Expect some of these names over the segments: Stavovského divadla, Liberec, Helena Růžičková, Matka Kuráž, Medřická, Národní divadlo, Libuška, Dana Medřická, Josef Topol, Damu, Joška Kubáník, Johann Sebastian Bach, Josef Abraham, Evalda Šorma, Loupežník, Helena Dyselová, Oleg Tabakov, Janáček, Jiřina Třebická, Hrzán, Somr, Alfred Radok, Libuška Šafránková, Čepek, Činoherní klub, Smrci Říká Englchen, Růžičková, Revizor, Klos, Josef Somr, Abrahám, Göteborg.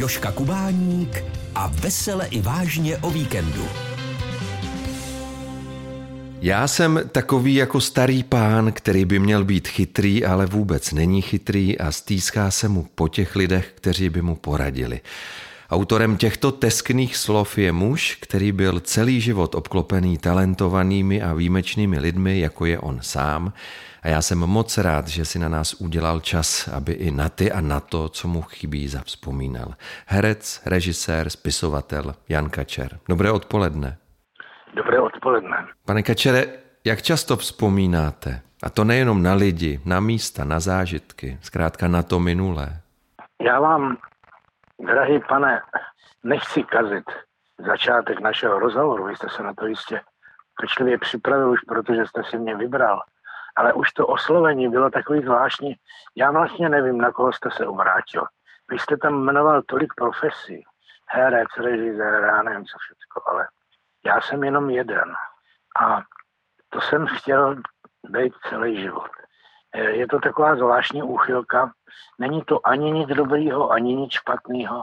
Joška Kubáník a Vesele i vážně o víkendu. Já jsem takový jako starý pán, který by měl být chytrý, ale vůbec není chytrý a stýská se mu po těch lidech, kteří by mu poradili. Autorem těchto teskných slov je muž, který byl celý život obklopený talentovanými a výjimečnými lidmi, jako je on sám. A já jsem moc rád, že si na nás udělal čas, aby i na ty a na to, co mu chybí, zavzpomínal. Herec, režisér, spisovatel Jan Kačer. Dobré odpoledne. Dobré odpoledne. Pane Kačere, jak často vzpomínáte? A to nejenom na lidi, na místa, na zážitky, zkrátka na to minulé. Já vám, drahý pane, nechci kazit začátek našeho rozhovoru. Vy jste se na to jistě pečlivě připravil už, protože jste si mě vybral. Ale už to oslovení bylo takový zvláštní. Já vlastně nevím, na koho jste se obrátil. Vy jste tam jmenoval tolik profesí. Herec, režisér, já nevím co všechno, ale já jsem jenom jeden. A to jsem chtěl být celý život. Je to taková zvláštní úchylka. Není to ani nic dobrýho, ani nic špatného.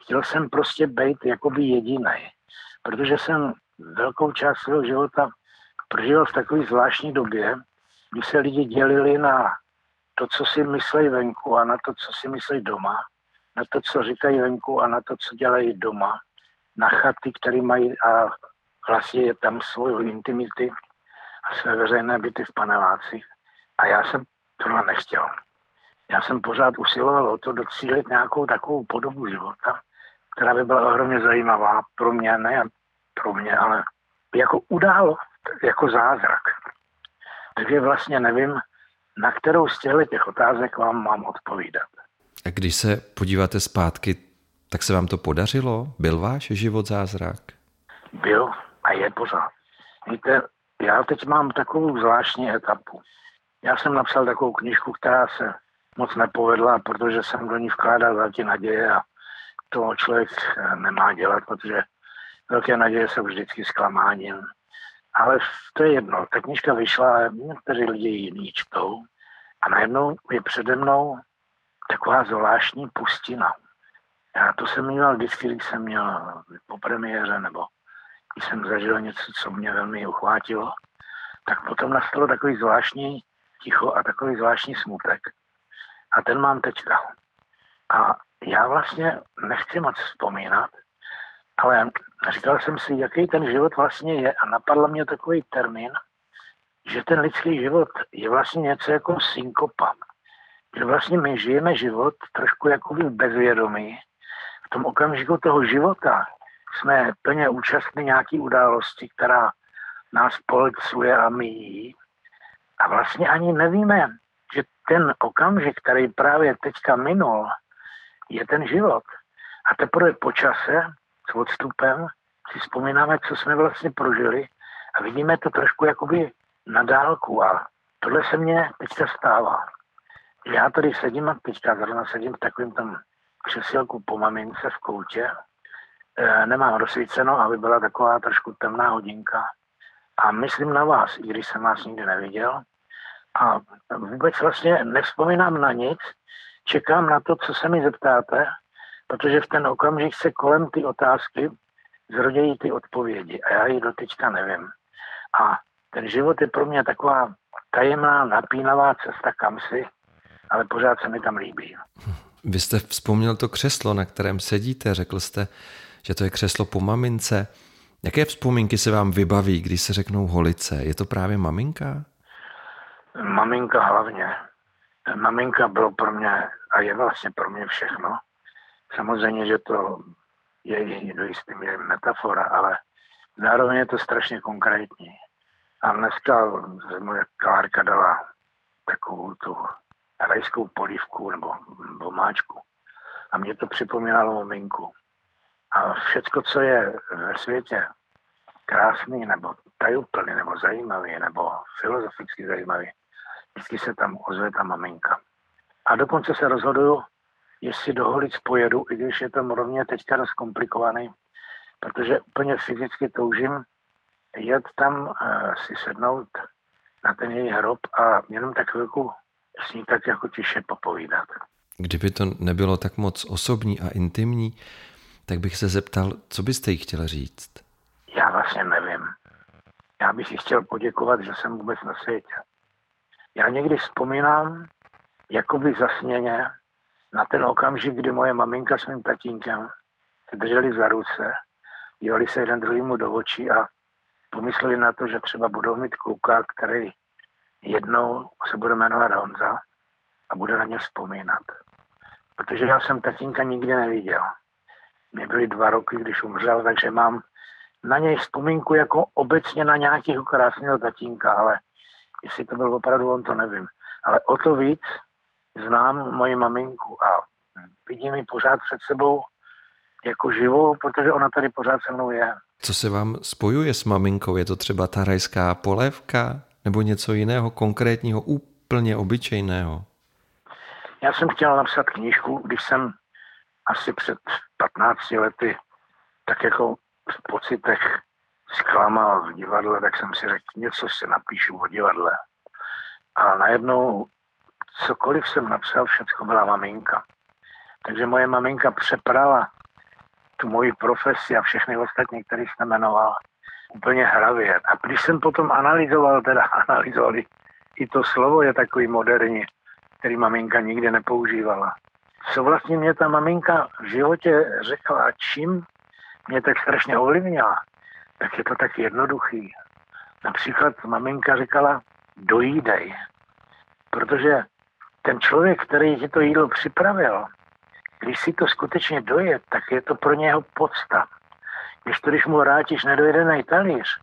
Chtěl jsem prostě být jakoby jedinej. Protože jsem velkou část svého života prožil v takové zvláštní době, kdy se lidi dělili na to, co si myslejí venku a na to, co si myslejí doma, na to, co říkají venku a na to, co dělají doma, na chaty, které mají a vlastně je tam svou intimity a své veřejné byty v panelácích. A já jsem tohle nechtěl. Já jsem pořád usiloval o to docílit nějakou takovou podobu života, která by byla ohromně zajímavá pro mě, ne pro mě, ale jako událo, jako zázrak. Takže vlastně nevím, na kterou z těch otázek vám mám odpovídat. A když se podíváte zpátky, tak se vám to podařilo? Byl váš život zázrak? Byl a je pořád. Víte, já teď mám takovou zvláštní etapu. Já jsem napsal takovou knížku, která se moc nepovedla, protože jsem do ní vkládal velké naděje a to člověk nemá dělat, protože velké naděje jsou vždycky zklamáním. Ale to je jedno. Ta knížka vyšla, někteří lidi ji čtou a najednou je přede mnou taková zvláštní pustina. Já to jsem měl vždycky, když jsem měl po premiéře nebo když jsem zažil něco, co mě velmi uchvátilo, tak potom nastalo takový zvláštní ticho a takový zvláštní smutek. A ten mám teďka. A já vlastně nechci moc vzpomínat, ale říkal jsem si, jaký ten život vlastně je a napadl mě takový termín, že ten lidský život je vlastně něco jako synkopa. Že vlastně my žijeme život trošku jako bezvědomí. V tom okamžiku toho života jsme plně účastní nějaký události, která nás polcuje a míjí. A vlastně ani nevíme, že ten okamžik, který právě teďka minul, je ten život. A teprve po čase, s odstupem, si vzpomínáme, co jsme vlastně prožili a vidíme to trošku jakoby na dálku. A tohle se mně teďka stává. Já tady sedím a teďka zrovna sedím v takovém tam křesilku po mamince v koutě. Nemám rozsvíceno, aby byla taková trošku temná hodinka. A myslím na vás, i když jsem vás nikdy neviděl. A vůbec vlastně nevzpomínám na nic, čekám na to, co se mi zeptáte, protože v ten okamžik se kolem ty otázky zrodějí ty odpovědi a já ji do teďka nevím. A ten život je pro mě taková tajemná, napínavá cesta kam si, ale pořád se mi tam líbí. Vy jste vzpomněl to křeslo, na kterém sedíte, řekl jste, že to je křeslo po mamince. Jaké vzpomínky se vám vybaví, když se řeknou holice? Je to právě maminka? Maminka hlavně. Maminka bylo pro mě a je vlastně pro mě všechno. Samozřejmě, že to je do jistý míry metafora, ale zároveň je to strašně konkrétní. A dneska moje Klárka dala takovou tu rajskou polívku nebo vomáčku. A mě to připomínalo maminku. A všecko, co je ve světě krásný nebo tajuplný nebo zajímavý nebo filozoficky zajímavý, vždycky se tam ozve ta maminka. A dokonce se rozhoduju, jestli do Holic pojedu, i když je tam rovně teďka dost komplikovaný, protože úplně fyzicky toužím jet tam si sednout na ten její hrob a jenom tak chvilku s ní tak jako tiše popovídat. Kdyby to nebylo tak moc osobní a intimní, tak bych se zeptal, co byste jí chtěl říct? Já vlastně nevím. Já bych jí chtěl poděkovat, že jsem vůbec na světě. Já někdy vzpomínám, jakoby zasněně, na ten okamžik, kdy moje maminka s mým tatínkem se drželi za ruce, dívali se jeden druhému do očí a pomysleli na to, že třeba budou mít kluka, který jednou se bude jmenovat Honza a bude na ně vzpomínat. Protože já jsem tatínka nikdy neviděl. Mě byly 2 roky, když umřel, takže mám na něj vzpomínku jako obecně na nějakého krásného tatínka, ale jestli to byl opravdu on, to nevím. Ale o to víc znám moji maminku a vidím ji pořád před sebou jako živou, protože ona tady pořád se mnou je. Co se vám spojuje s maminkou? Je to třeba ta rajská polévka nebo něco jiného konkrétního, úplně obyčejného? Já jsem chtěl napsat knížku, když jsem asi před 15 lety tak jako v pocitech zklamal v divadle, tak jsem si řekl, něco se napíšu o divadle. A najednou cokoliv jsem napsal, všechno byla maminka. Takže moje maminka přeprala tu moji profesi a všechny ostatní, který jsem jmenoval, úplně hravě. A když jsem potom analyzoval, i to slovo je takový moderní, který maminka nikdy nepoužívala. Co vlastně mě ta maminka v životě řekla a čím mě tak strašně ovlivnila, tak je to tak jednoduchý. Například maminka říkala, dojídej, protože ten člověk, který ti to jídlo připravil, když si to skutečně doje, tak je to pro něho podsta. Když mu vrátíš nedojedený talíř,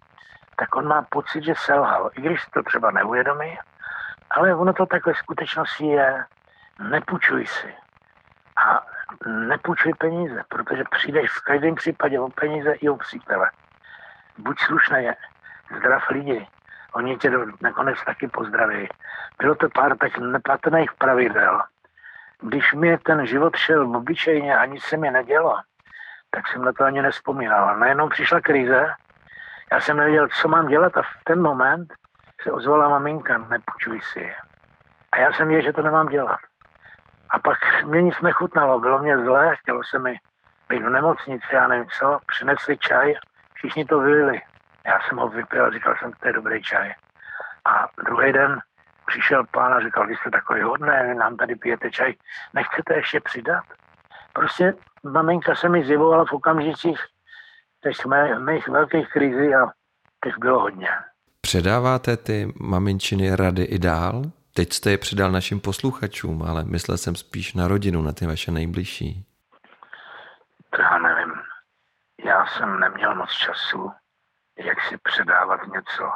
tak on má pocit, že selhal, i když si to třeba neuvědomí, ale ono to takové skutečnosti je, nepůjčuj si. A nepůjčuj peníze, protože přijdeš v každém případě o peníze i o přítele. Buď slušný, zdrav lidi, oni tě nakonec taky pozdraví. Bylo to pár tak neplatných pravidel. Když mi ten život šel obyčejně a nic se mi nedělo, tak jsem na to ani nevzpomínal. Najednou přišla krize, já jsem nevěděl, co mám dělat a v ten moment se ozvala maminka, nepůjčuj si. A já jsem věděl, že to nemám dělat. A pak mě nic nechutnalo, bylo mě zlé, chtělo se mi být v nemocnici, já nevím co, přinesli čaj, všichni to vyjeli. Já jsem ho vypil, říkal jsem, to je dobrý čaj. A druhý den přišel pán a říkal, vy jste takový hodný, vy nám tady pijete čaj, nechcete ještě přidat? Prostě maminka se mi zjevovala v okamžicích těch mých velkých krizí a těch bylo hodně. Předáváte ty maminčiny rady i dál? Teď jste je předal našim posluchačům, ale myslel jsem spíš na rodinu, na ty vaše nejbližší. To já nevím. Já jsem neměl moc času, jak si předávat něco.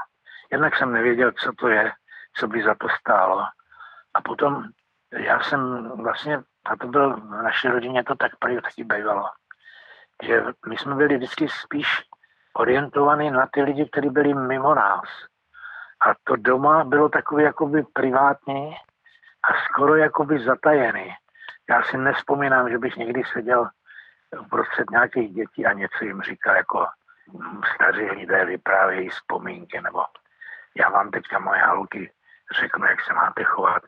Jednak jsem nevěděl, co to je, co by za to stálo. A potom já jsem vlastně, a to bylo v naší rodině, to tak prý taky bývalo, že my jsme byli vždycky spíš orientovaní na ty lidi, kteří byli mimo nás. A to doma bylo takový jakoby privátní a skoro jakoby zatajený. Já si nevzpomínám, že bych někdy seděl uprostřed nějakých dětí a něco jim říkal, jako staří lidé vyprávějí vzpomínky, nebo já vám teďka moje haluky řeknu, jak se máte chovat.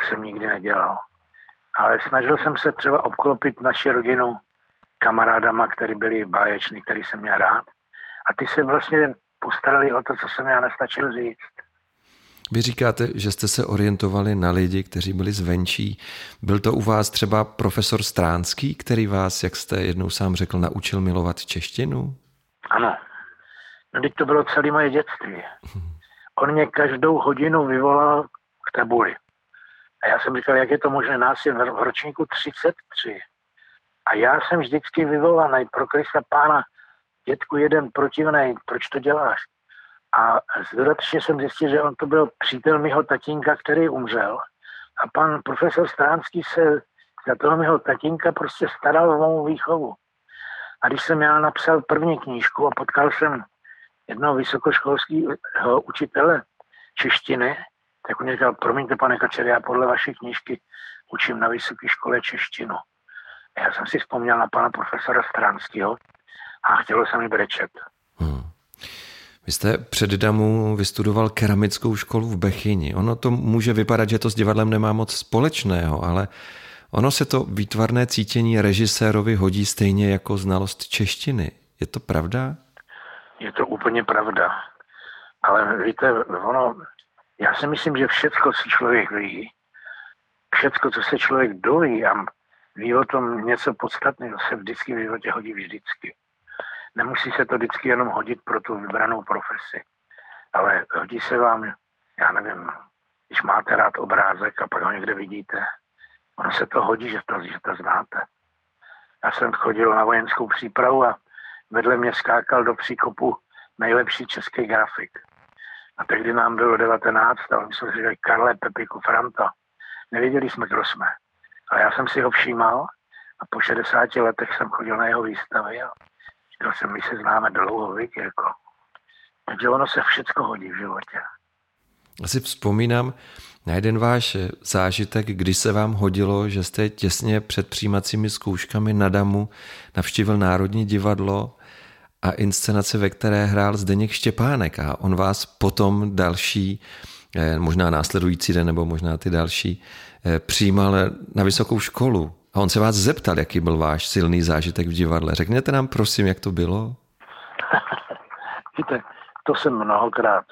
To jsem nikdy nedělal. Ale snažil jsem se třeba obklopit naši rodinu kamarádama, který byli báječní, který jsem měl rád. A ty se vlastně postarali o to, co jsem já nestačil říct. Vy říkáte, že jste se orientovali na lidi, kteří byli zvenčí. Byl to u vás třeba profesor Stránský, který vás, jak jste jednou sám řekl, naučil milovat češtinu? Ano. No teď to bylo celé moje dětství. On mě každou hodinu vyvolal k tabuli. A já jsem říkal, jak je to možné, nás je v ročníku 33. A já jsem vždycky vyvolaný pro Krista Pána, dětku jeden protivnej, proč to děláš? A zdodatečně jsem zjistil, že on to byl přítel mého tatínka, který umřel. A pan profesor Stránský se za toho mého tatínka prostě staral o mou výchovu. A když jsem já napsal první knížku a potkal jsem jednoho vysokoškolského učitele češtiny, tak on říkal, promiňte pane Kačer, já podle vaší knížky učím na vysoké škole češtinu. A já jsem si vzpomněl na pana profesora Stránského, a chtělo se mi brečet. Vy jste před Damu vystudoval keramickou školu v Bechyni. Ono to může vypadat, že to s divadlem nemá moc společného, ale Ono se to výtvarné cítění režisérovi hodí stejně jako znalost češtiny. Je to pravda? Je to úplně pravda. Ale víte, já si myslím, že všecko, co člověk ví, všecko, co se člověk doví a ví o tom něco podstatného, se vždycky v životě hodí vždycky. Nemusí se to vždycky jenom hodit pro tu vybranou profesi. Ale hodí se vám, já nevím, když máte rád obrázek a pak ho někde vidíte, ono se to hodí, že to znáte. Já jsem chodil na vojenskou přípravu a vedle mě skákal do příkopu nejlepší český grafik. A tehdy nám bylo 19 a oni jsme říkali Karle, Pepiku, Franta. Nevěděli jsme, kdo jsme. Ale já jsem si ho všímal a po 60 letech jsem chodil na jeho výstavy a říkal jsem, my se známe dlouho, víc, jako. Takže ono se všecko hodí v životě. Asi vzpomínám na jeden váš zážitek, kdy se vám hodilo, že jste těsně před přijímacími zkouškami na Damu navštívil Národní divadlo a inscenaci, ve které hrál Zdeněk Štěpánek, a on vás potom další, možná následující den nebo možná ty další, přijímal na vysokou školu. A on se vás zeptal, jaký byl váš silný zážitek v divadle. Řekněte nám prosím, jak to bylo? Víte, to jsem mnohokrát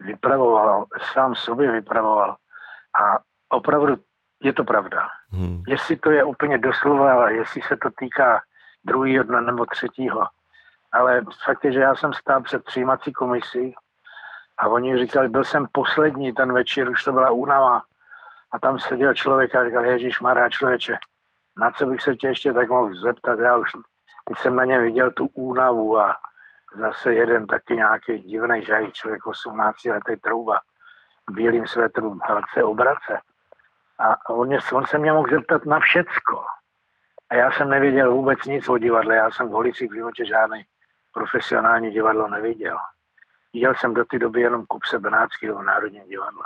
vypravoval, sám sobě vypravoval a opravdu je to pravda. Jestli to je úplně doslova, ale jestli se to týká druhého dne nebo třetího. Ale fakt je, že já jsem stál před přijímací komisí a oni říkali, byl jsem poslední ten večer, už to byla únava a tam seděl člověk a říkal, ježišmarja člověče, na co bych se tě ještě tak mohl zeptat, já už teď jsem na ně viděl tu únavu a zase jeden taky nějaký divný žají člověk 18 letý trouba v bílým svetru, hladce obrace. A on se mě mohl zeptat na všecko. A já jsem nevěděl vůbec nic o divadle, já jsem v Holicích v životě žádný profesionální divadlo neviděl. Viděl jsem do té doby jenom Kupce Benátského v Národním divadle.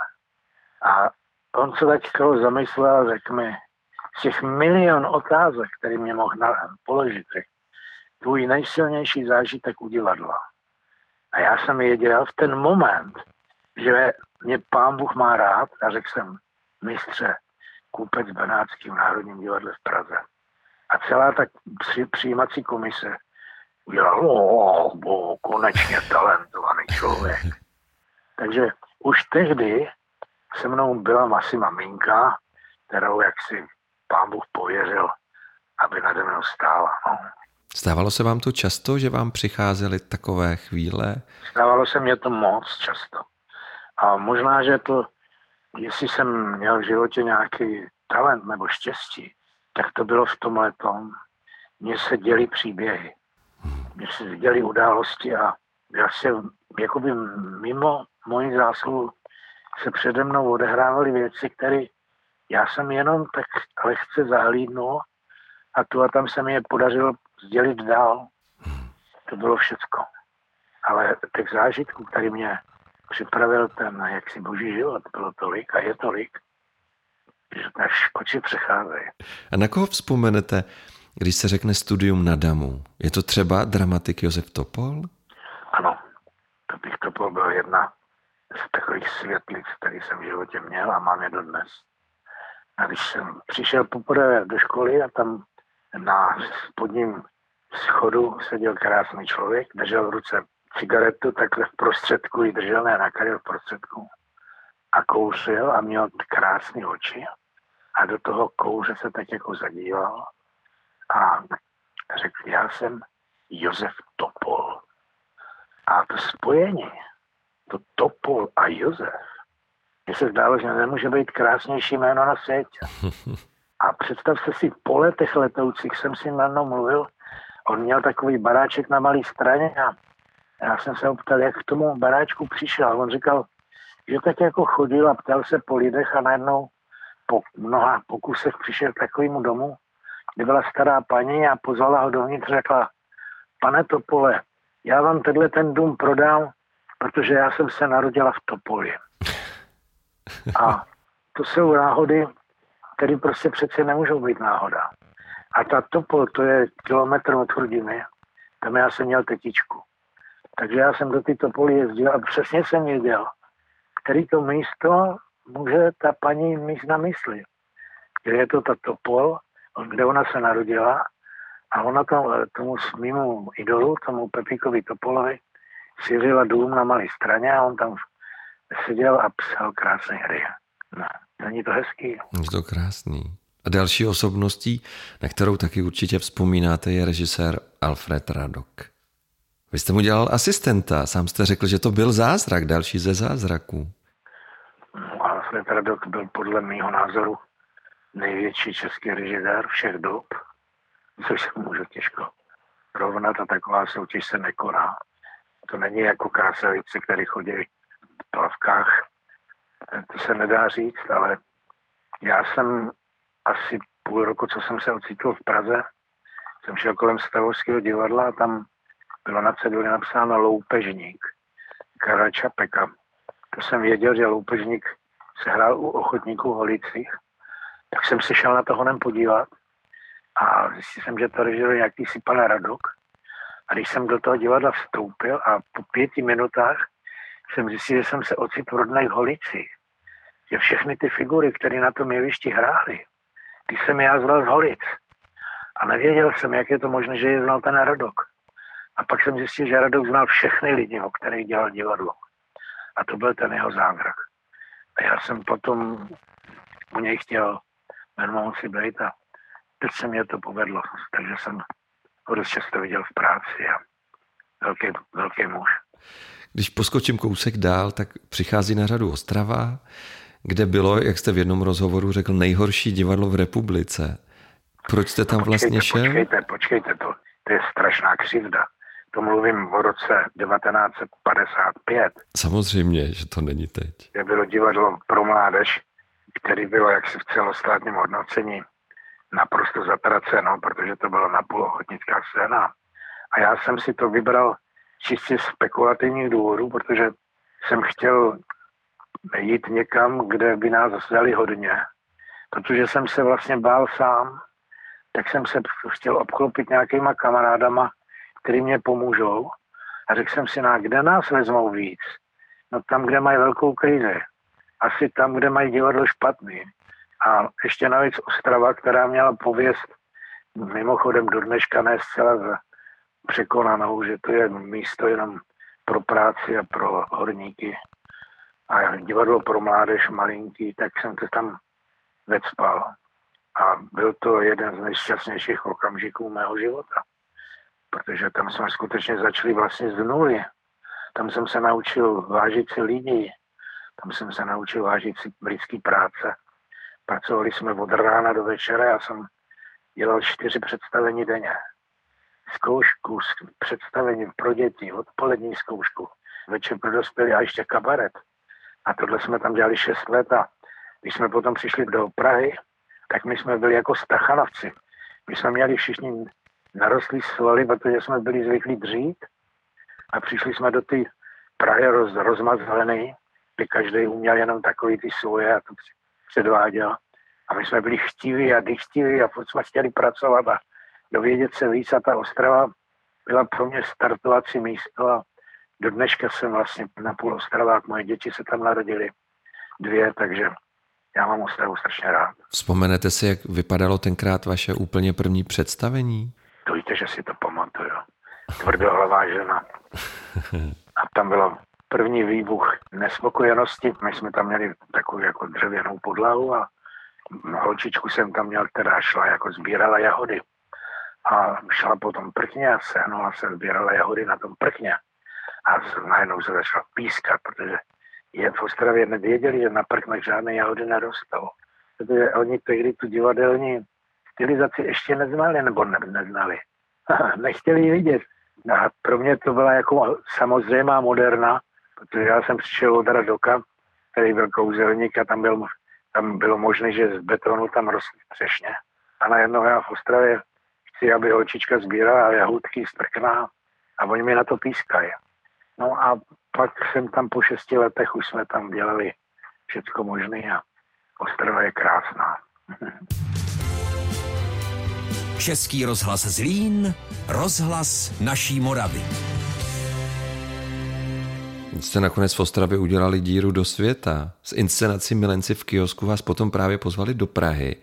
A on se tak zamyslel a řekl mi, z těch milion otázek, který mě mohl položit, tvůj nejsilnější zážitek u divadla. A já jsem věděl v ten moment, že mě Pán Bůh má rád, a řekl jsem, mistře, Kupec Benátský v Národním divadle v Praze. A celá ta přijímací komise udělala, konečně talentovaný člověk. Takže už tehdy se mnou byla asi maminka, kterou jaksi Pán Bůh pověřil, aby nade mnou stála. No. Stávalo se vám to často, že vám přicházely takové chvíle? Stávalo se mě to moc často. A možná, že to, jestli jsem měl v životě nějaký talent nebo štěstí, tak to bylo v tomhle tom. Mně se děly příběhy. Mně se děly události a já se jakoby mimo moji zásluhu se přede mnou odehrávaly věci, které já jsem jenom tak lehce zahlídnul a tu a tam se mi je podařilo sdělit dál. To bylo všecko. Ale těch zážitků, který mě připravil ten jaksi boží život, bylo tolik a je tolik, že naši oči přecházejí. A na koho vzpomenete, když se řekne studium na Damu? Je to třeba dramatik Josef Topol? Ano, Topol byl jedna z takových světlic, který jsem v životě měl a mám je dodnes. A když jsem přišel poprvé do školy a tam na spodním schodu seděl krásný člověk, držel v ruce cigaretu, takhle v prostředku ji držel, ne na kraji, v prostředku. A kouřil a měl krásné oči a do toho kouře se tak jako zadíval a řekl, já jsem Josef Topol. A to spojení, to Topol a Josef, mně se zdálo, že nemůže být krásnější jméno na světě. A představte si, po letech letoucích jsem si na mnou mluvil, on měl takový baráček na Malé Straně a já jsem se ho ptal, jak k tomu baráčku přišel. A on říkal, že tak jako chodil a ptal se po lidech a najednou po mnoha pokusech přišel k takovému domu, kde byla stará paní a pozvala ho dovnitř, řekla, pane Topole, já vám tenhle ten dům prodám, protože já jsem se narodila v Topoli. A to jsou náhody, které prostě přece nemůžou být náhoda. A ta Topol, to je kilometr od Chrudimy, tam já jsem měl tetičku. Takže já jsem do té Topoly jezdil a přesně jsem věděl, který to místo může ta paní mít na mysli. kde je to ta Topol, kde ona se narodila, a ona tomu svému idolu, tomu Pepíkovi Topolovi, svěřila dům na Malé Straně a on tam seděl a psal krásné hry. No, není to hezký? Je to krásný. A další osobností, na kterou taky určitě vzpomínáte, je režisér Alfred Radok. Vy jste mu dělal asistenta, sám jste řekl, že to byl zázrak, další ze zázraků. No, Alfred Radok byl podle mého názoru největší český režisér všech dob, což se může těžko rovnat a taková soutěž se nekoná. To není jako krásavice, který chodí v plavkách. To se nedá říct, ale já jsem asi půl roku, co jsem se ocitl v Praze, jsem šel kolem Stavovského divadla a tam bylo na ceduli napsáno Loupežník Karla Čapeka. To jsem věděl, že Loupežník se hrál u Ochotníků v Holicích, tak jsem se šel na to honem podívat a zjistil jsem, že to režiruje jakýsi pan Radok. A když jsem do toho divadla vstoupil a po 5 minutách jsem zjistil, že jsem se ocitl v rodných Holicích. Že všechny ty figury, které na tom jevišti hrály, ty jsem já znal z Holic. A nevěděl jsem, jak je to možné, že je znal ten Radok. A pak jsem zjistil, že Radok znal všechny lidi, o kterých dělal divadlo. A to byl ten jeho zázrak. A já jsem potom u něj chtěl jmenout si být a teď se mě to povedlo. Takže jsem ho dost často viděl v práci a velký muž. Když poskočím kousek dál, tak přichází na řadu Ostrava, kde bylo, jak jste v jednom rozhovoru řekl, nejhorší divadlo v republice. Proč jste tam vlastně šel? Počkejte, to je strašná křivda. To mluvím o roce 1955. Samozřejmě, že to není teď. To bylo divadlo pro mládež, který bylo jaksi v celostátním hodnocení naprosto zatraceno, protože to byla napůl ochotnická scéna. A já jsem si to vybral čistě spekulativních důvodů, protože jsem chtěl jít někam, kde by nás zasedali hodně, protože jsem se vlastně bál sám, tak jsem se chtěl obklopit nějakýma kamarádama, který mě pomůžou. A řekl jsem si, kde nás vezmou víc? No tam, kde mají velkou krizi. Asi tam, kde mají divadlo špatný. A ještě navíc Ostrava, která měla pověst, mimochodem do dneška ne zcela překonanou, že to je místo jenom pro práci a pro horníky. A divadlo pro mládež malinký, tak jsem se tam vecpal. A byl to jeden z nejšťastnějších okamžiků mého života. Protože tam jsme skutečně začali vlastně z nuly. Tam jsem se naučil vážit si lidí. Tam jsem se naučil vážit si lidský práce. Pracovali jsme od rána do večera. Já jsem dělal 4 představení denně. Zkoušku, představení pro děti, odpolední zkoušku, večer pro dospělí a ještě kabaret. A tohle jsme tam dělali 6 let a když jsme potom přišli do Prahy, tak my jsme byli jako stachanovci. My jsme měli všichni narostlý svaly, protože jsme byli zvyklí dřít a přišli jsme do té Prahy rozmazlený, kdy každý uměl jenom takový ty svoje a to předváděl. A my jsme byli chtiví a dychtiví a furt jsme chtěli pracovat a dovědět se víc a ta Ostrava byla pro mě startovací místo a do dneška jsem vlastně na půl Ostravák, moje děti se tam narodily 2, takže já mám Ostravu strašně rád. Vzpomenete si, jak vypadalo tenkrát vaše úplně první představení? To víte, že si to pamatuju. Tvrdohlavá žena. A tam byl první výbuch nespokojenosti. My jsme tam měli takovou jako dřevěnou podlahu a holčičku jsem tam měl, která šla jako sbírala jahody. A šla potom prkně a sehnula se, sbírala jahody na tom prkně. A najednou se začala pískat, protože je v Ostravě nevěděli, že na prknech žádné jahody nerostou. Protože oni tehdy tu divadelní stylizaci ještě neznali, nebo neznali. Nechtěli ji vidět. A pro mě to byla jako samozřejmá moderna, protože já jsem přišel od Radoka, který byl kouzelník a tam bylo možné, že z betonu tam rostly třešně. A najednou já v Ostravě chci, aby holčička sbírala jahůdky z prkna a oni mi na to pískají. No a pak jsem tam po 6 letech, už jsme tam dělali všecko možné a Ostrava je krásná. Český rozhlas Zlín, rozhlas naší Moravy. Jste nakonec v Ostravě udělali díru do světa. S inscenací Milenci v kiosku vás potom právě pozvali do Prahy.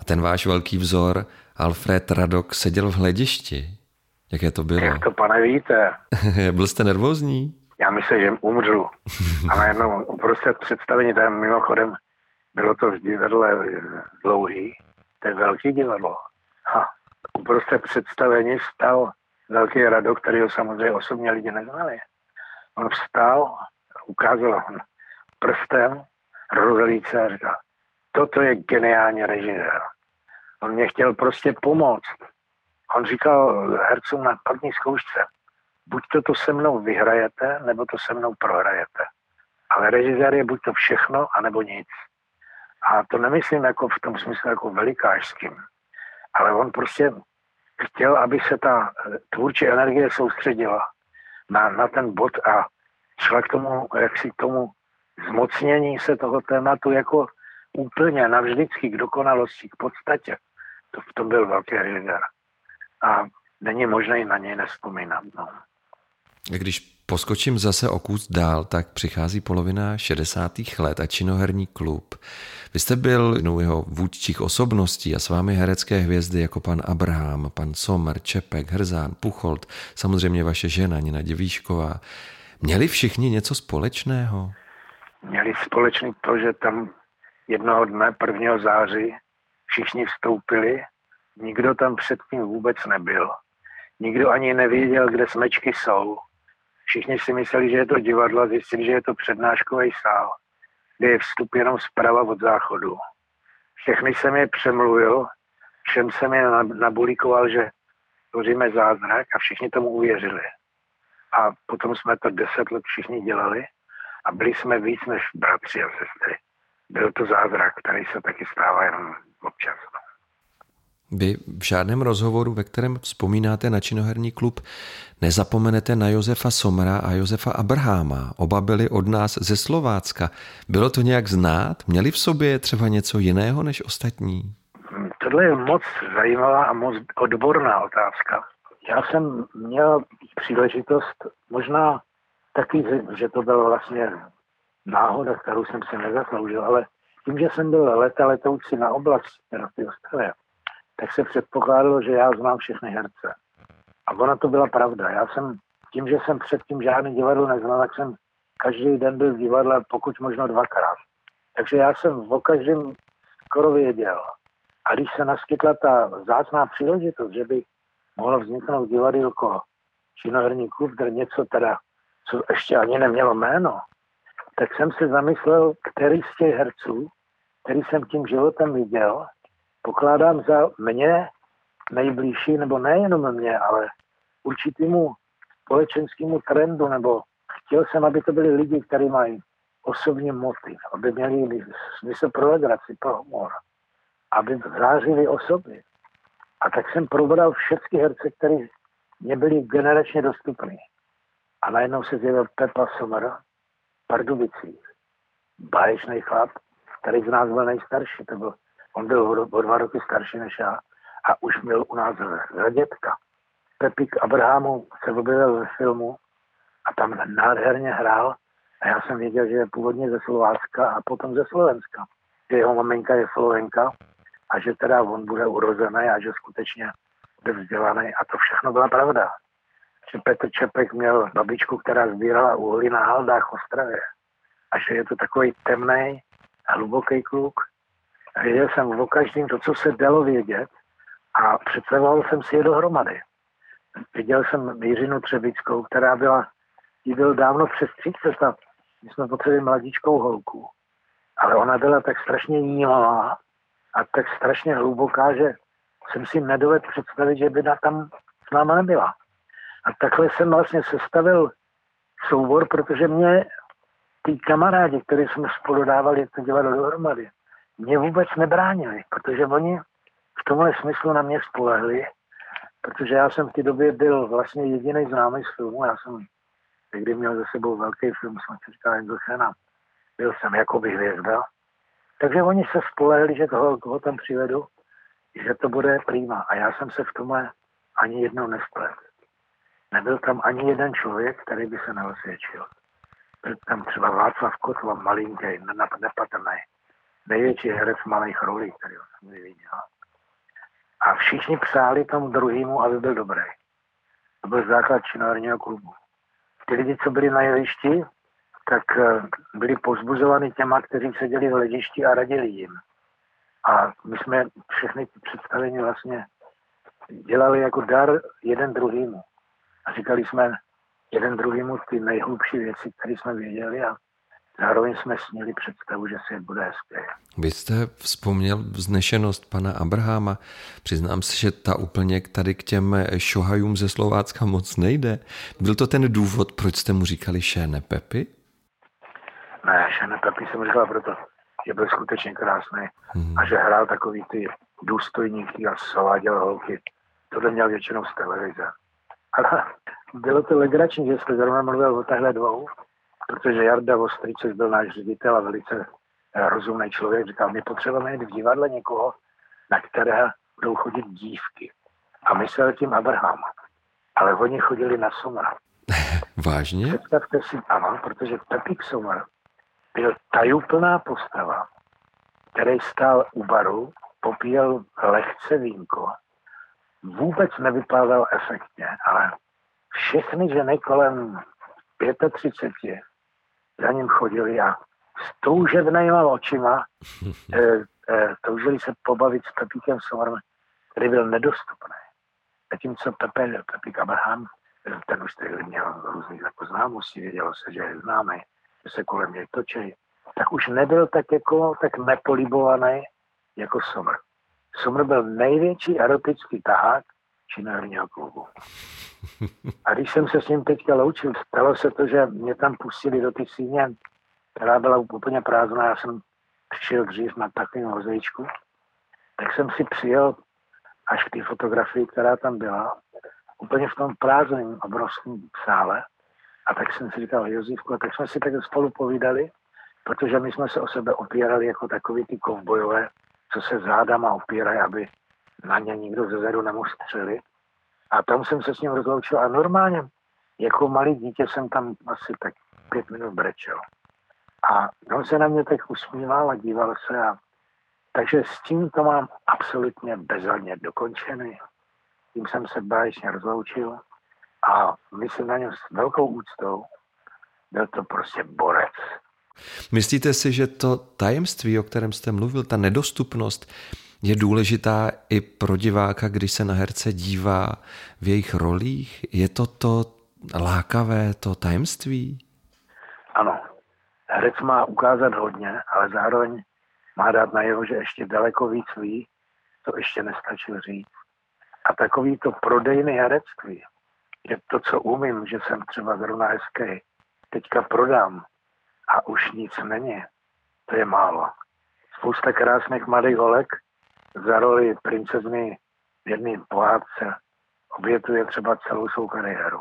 A ten váš velký vzor, Alfred Radok, seděl v hledišti. Jaké to bylo? Jak to, pane, víte. Byl jste nervózní? Já myslím, že umřu. A najednou prostě představení tam, mimochodem, bylo to vždy vedle dlouhý, to je velký divadlo. A prostě představení vstal velký Radok, kterýho samozřejmě osobně lidi neznali. On vstal, ukázal prstem, rozlíce a říkal, toto je geniální režisér. On mě chtěl prostě pomoct. On říkal hercům na první zkoušce, buď to se mnou vyhrajete, nebo to se mnou prohrajete. Ale režisér je buď to všechno, anebo nic. A to nemyslím jako v tom smyslu jako velikářským. Ale on prostě chtěl, aby se ta tvůrčí energie soustředila na ten bod a šla k tomu, jaksi k tomu zmocnění se toho tématu jako úplně navždycky k dokonalosti, k podstatě. To v tom byl velký režisér. A není možné na něj nevzpomínat. No. Když poskočím zase o kus dál, tak přichází polovina 60. let a Činoherní klub. Vy jste byl jednou jeho vůdčích osobností a s vámi herecké hvězdy jako pan Abrahám, pan Somr, Čepek, Hrzán, Puchold, samozřejmě vaše žena Nina Divíšková. Měli všichni něco společného? Měli společný to, že tam jednoho dne, 1. září, všichni vstoupili. Nikdo tam předtím vůbec nebyl. Nikdo ani nevěděl, kde smečky jsou. Všichni si mysleli, že je to divadlo, zjistili, že je to přednáškový sál, kde je vstup jenom zprava od záchodu. Všechny jsem je přemluvil, všem jsem je nabulíkoval, že tvoříme zázrak a všichni tomu uvěřili. A potom jsme to 10 let všichni dělali a byli jsme víc než bratři a sestry. Byl to zázrak, který se taky stává jenom občas. Vy v žádném rozhovoru, ve kterém vzpomínáte na Činoherní klub, nezapomenete na Josefa Somra a Josefa Abraháma. Oba byli od nás ze Slovácka. Bylo to nějak znát? Měli v sobě třeba něco jiného než ostatní? Tohle je moc zajímavá a moc odborná otázka. Já jsem měl příležitost, možná taky, že to byla vlastně náhoda, kterou jsem si nezasloužil, ale tím, že jsem byl letoucí na oblak, na té Ostravě, tak se předpokládalo, že já znám všechny herce. A ona to byla pravda. Já jsem, tím, že jsem předtím žádný divadlo neznal, tak jsem každý den byl v divadle, pokud možno 2krát. Takže já jsem o každém skoro věděl. A když se naskytla ta vzácná příležitost, že by mohlo vzniknout divadýlko Činoherní klub, kde něco teda, co ještě ani nemělo jméno, tak jsem se zamyslel, který z těch herců, který jsem tím životem viděl, pokládám za mě nejbližší, nebo nejenom mě, ale určitému společenskému trendu, nebo chtěl jsem, aby to byli lidi, kteří mají osobní motiv, aby měli smysl pro legraci, pro humor, aby zářili osoby. A tak jsem probral všechny herce, které mě byly generačně dostupné. A najednou se zjevil Pepa Somr v Pardubicích. Báječný chlap, který z nás byl nejstarší, to byl. On byl o 2 roky starší než já a už měl u nás dětka. Pepík Abrahamu se objevil ve filmu a tam nádherně hrál a já jsem věděl, že je původně ze Slovácka a potom ze Slovenska. Že jeho maminka je Slovenka a že teda on bude urozený a že skutečně bude vzdělaný a to všechno byla pravda. Že Petr Čepek měl babičku, která sbírala uhlí na haldách v Ostravě a že je to takový temnej a hluboký kluk. Věděl jsem o každém to, co se dalo vědět a představoval jsem si je dohromady. Viděl jsem Jiřinu Třebickou, která byl dávno přes 30. My jsme potřebovali mladíčkou holku. Ale ona byla tak strašně nímavá a tak strašně hluboká, že jsem si nedovedl představit, že by tam s náma nebyla. A takhle jsem vlastně sestavil soubor, protože mě ty kamarádi, které jsme spolu dávali, to dělali dohromady, mě vůbec nebránili, protože oni v tomhle smyslu na mě spolehli, protože já jsem v té době byl vlastně jediný známý z filmu. Já jsem někdy měl za sebou velký film Smrci Říká Englchen a byl jsem jakoby hvězda. Takže oni se spolehli, že koho tam přivedu, že to bude prima. A já jsem se v tomhle ani jednou nespletl. Nebyl tam ani jeden člověk, který by se neosvědčil. Byl tam třeba Václav Kotoval, malinký, nepatrný. největší herec malých rolí, který jsem viděl. A všichni přáli tomu druhému, aby byl dobrý. To byl základ Činoherního klubu. Ty lidi, co byli na jevišti, tak byli povzbuzováni těma, kteří seděli v hledišti a radili jim. A my jsme všechny ty představení vlastně dělali jako dar jeden druhému. A říkali jsme jeden druhému ty nejhlubší věci, které jsme věděli, a zároveň jsme snili představu, že se bude hezké. Vy jste vzpomněl vznešenost pana Abraháma. Přiznám se, že ta úplně tady k těm šohajům ze Slovácka moc nejde. Byl to ten důvod, proč jste mu říkali Šéne Pepi? Ne, Šéne Pepi jsem říkal proto, že byl skutečně krásný a že hrál takový ty důstojníky a sváděl holky. Tohle měl většinou z televize. Ale bylo to legrační, že jste zrovna mluvil o tahle dvou, protože Jarda Vostrý, což byl náš ředitel a velice rozumný člověk, říkal, my potřebujeme jít v divadle někoho, na které budou chodit dívky. A myslel tím Abraham. Ale oni chodili na Somra. Vážně? Představte si, ano, protože Pepík Somr byl tajuplná postava, který stál u baru, popíjel lehce vínko, vůbec nevypadal efektně, ale všechny ženy kolem 35 za ním chodili a s toužebnýma očima toužili se pobavit s Pepíkem Somrem, který byl nedostupný. Zatímco Pepík Abraham, ten už tehdy měl různých známostí, vědělo se, že je známý, že se kolem něj točí, tak už nebyl tak nepolíbovaný jako Somr. Somr byl největší erotický tahák Činoherního klubu. A když jsem se s ním teďka loučil, stalo se to, že mě tam pustili do ty síně, která byla úplně prázdná, já jsem přišel dřív na takovým vozejčku, tak jsem si přijel až k té fotografii, která tam byla, úplně v tom prázdném obrovském sále, a tak jsem si říkal, Josifku, a tak jsme si tak spolu povídali, protože my jsme se o sebe opírali jako takový ty kovbojové, co se zádama opírají, aby na ně nikdo zezadu nemohl střelit. A tam jsem se s ním rozloučil a normálně, jako malý dítě jsem tam asi tak 5 minut brečel. A on se na mě tak usmíval a díval se. Takže s tím to mám absolutně bezvadně dokončený. Tím jsem se báječně rozloučil a myslím na něm s velkou úctou. Byl to prostě borec. Myslíte si, že to tajemství, o kterém jste mluvil, ta nedostupnost, je důležitá i pro diváka, když se na herce dívá v jejich rolích? Je to lákavé, to tajemství? Ano. Herec má ukázat hodně, ale zároveň má dát najevo, že ještě daleko víc ví, to ještě nestačil říct. A takový to prodejný herectví, že to, co umím, že jsem třeba zrovna hezký, teďka prodám a už nic není, to je málo. Spousta krásných mladých holek za roli princezny v jedné pohádce obětuje třeba celou svou kariéru.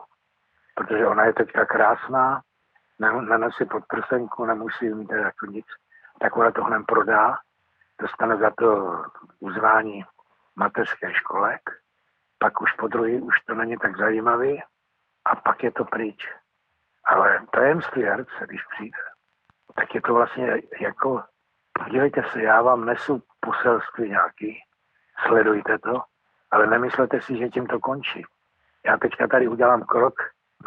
Protože ona je teďka krásná, nenosí podprsenku, nemusí mít jako nic, tak ona to hned prodá, dostane za to uznání mateřské školek, pak už po druhý už to není tak zajímavý a pak je to pryč. Ale tajemství herce, když přijde, tak je to vlastně jako, podívejte se, já vám nesu poselství nějaký, sledujte to, ale nemyslete si, že tím to končí. Já teďka tady udělám krok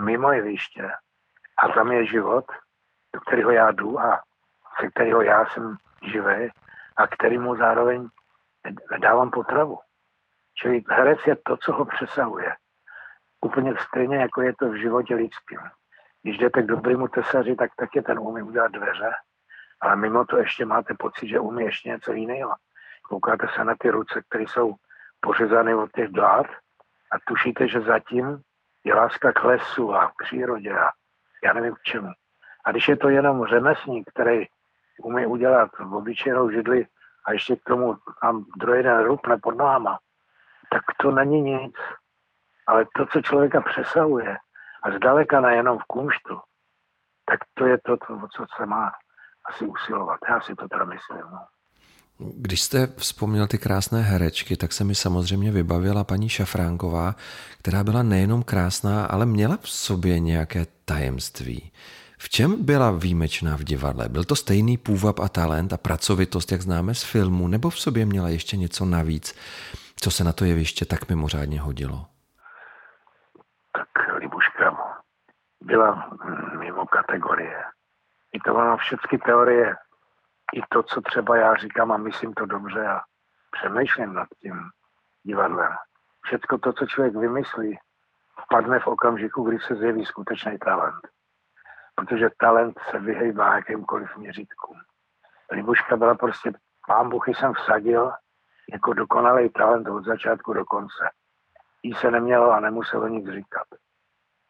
mimo jeviště a tam je život, do kterého já jdu a se kterého já jsem živý a kterému zároveň dávám potravu. Čili herec je to, co ho přesahuje. Úplně stejně, jako je to v životě lidským. Když jdete k dobrému tesaři, tak taky ten umí udělat dveře, ale mimo to ještě máte pocit, že umí ještě něco jiného. Koukáte se na ty ruce, které jsou pořezány od těch dlád a tušíte, že zatím je láska k lesu a k přírodě a já nevím k čemu. A když je to jenom řemesník, který umí udělat v obyčejnou židli a ještě k tomu tam drojeden rupne pod nohama, tak to není nic. Ale to, co člověka přesahuje, a zdaleka nejenom v kumštu, tak to je to, co se má asi usilovat. Já si to teda myslím. No. Když jste vzpomněl ty krásné herečky, tak se mi samozřejmě vybavila paní Šafránková, která byla nejenom krásná, ale měla v sobě nějaké tajemství. V čem byla výjimečná v divadle? Byl to stejný půvab a talent a pracovitost, jak známe z filmu, nebo v sobě měla ještě něco navíc, co se na to jeviště tak mimořádně hodilo? Tak Libuška byla mimo kategorie. I to má všechny teorie, i to, co třeba já říkám a myslím to dobře a přemýšlím nad tím divadlem. Všecko to, co člověk vymyslí, padne v okamžiku, kdy se zjeví skutečný talent. Protože talent se vyhejbá jakýmkoliv měřítku. Libuška byla prostě, pán Buchy jsem vsadil jako dokonalý talent od začátku do konce. Jí se nemělo a nemuselo nic říkat.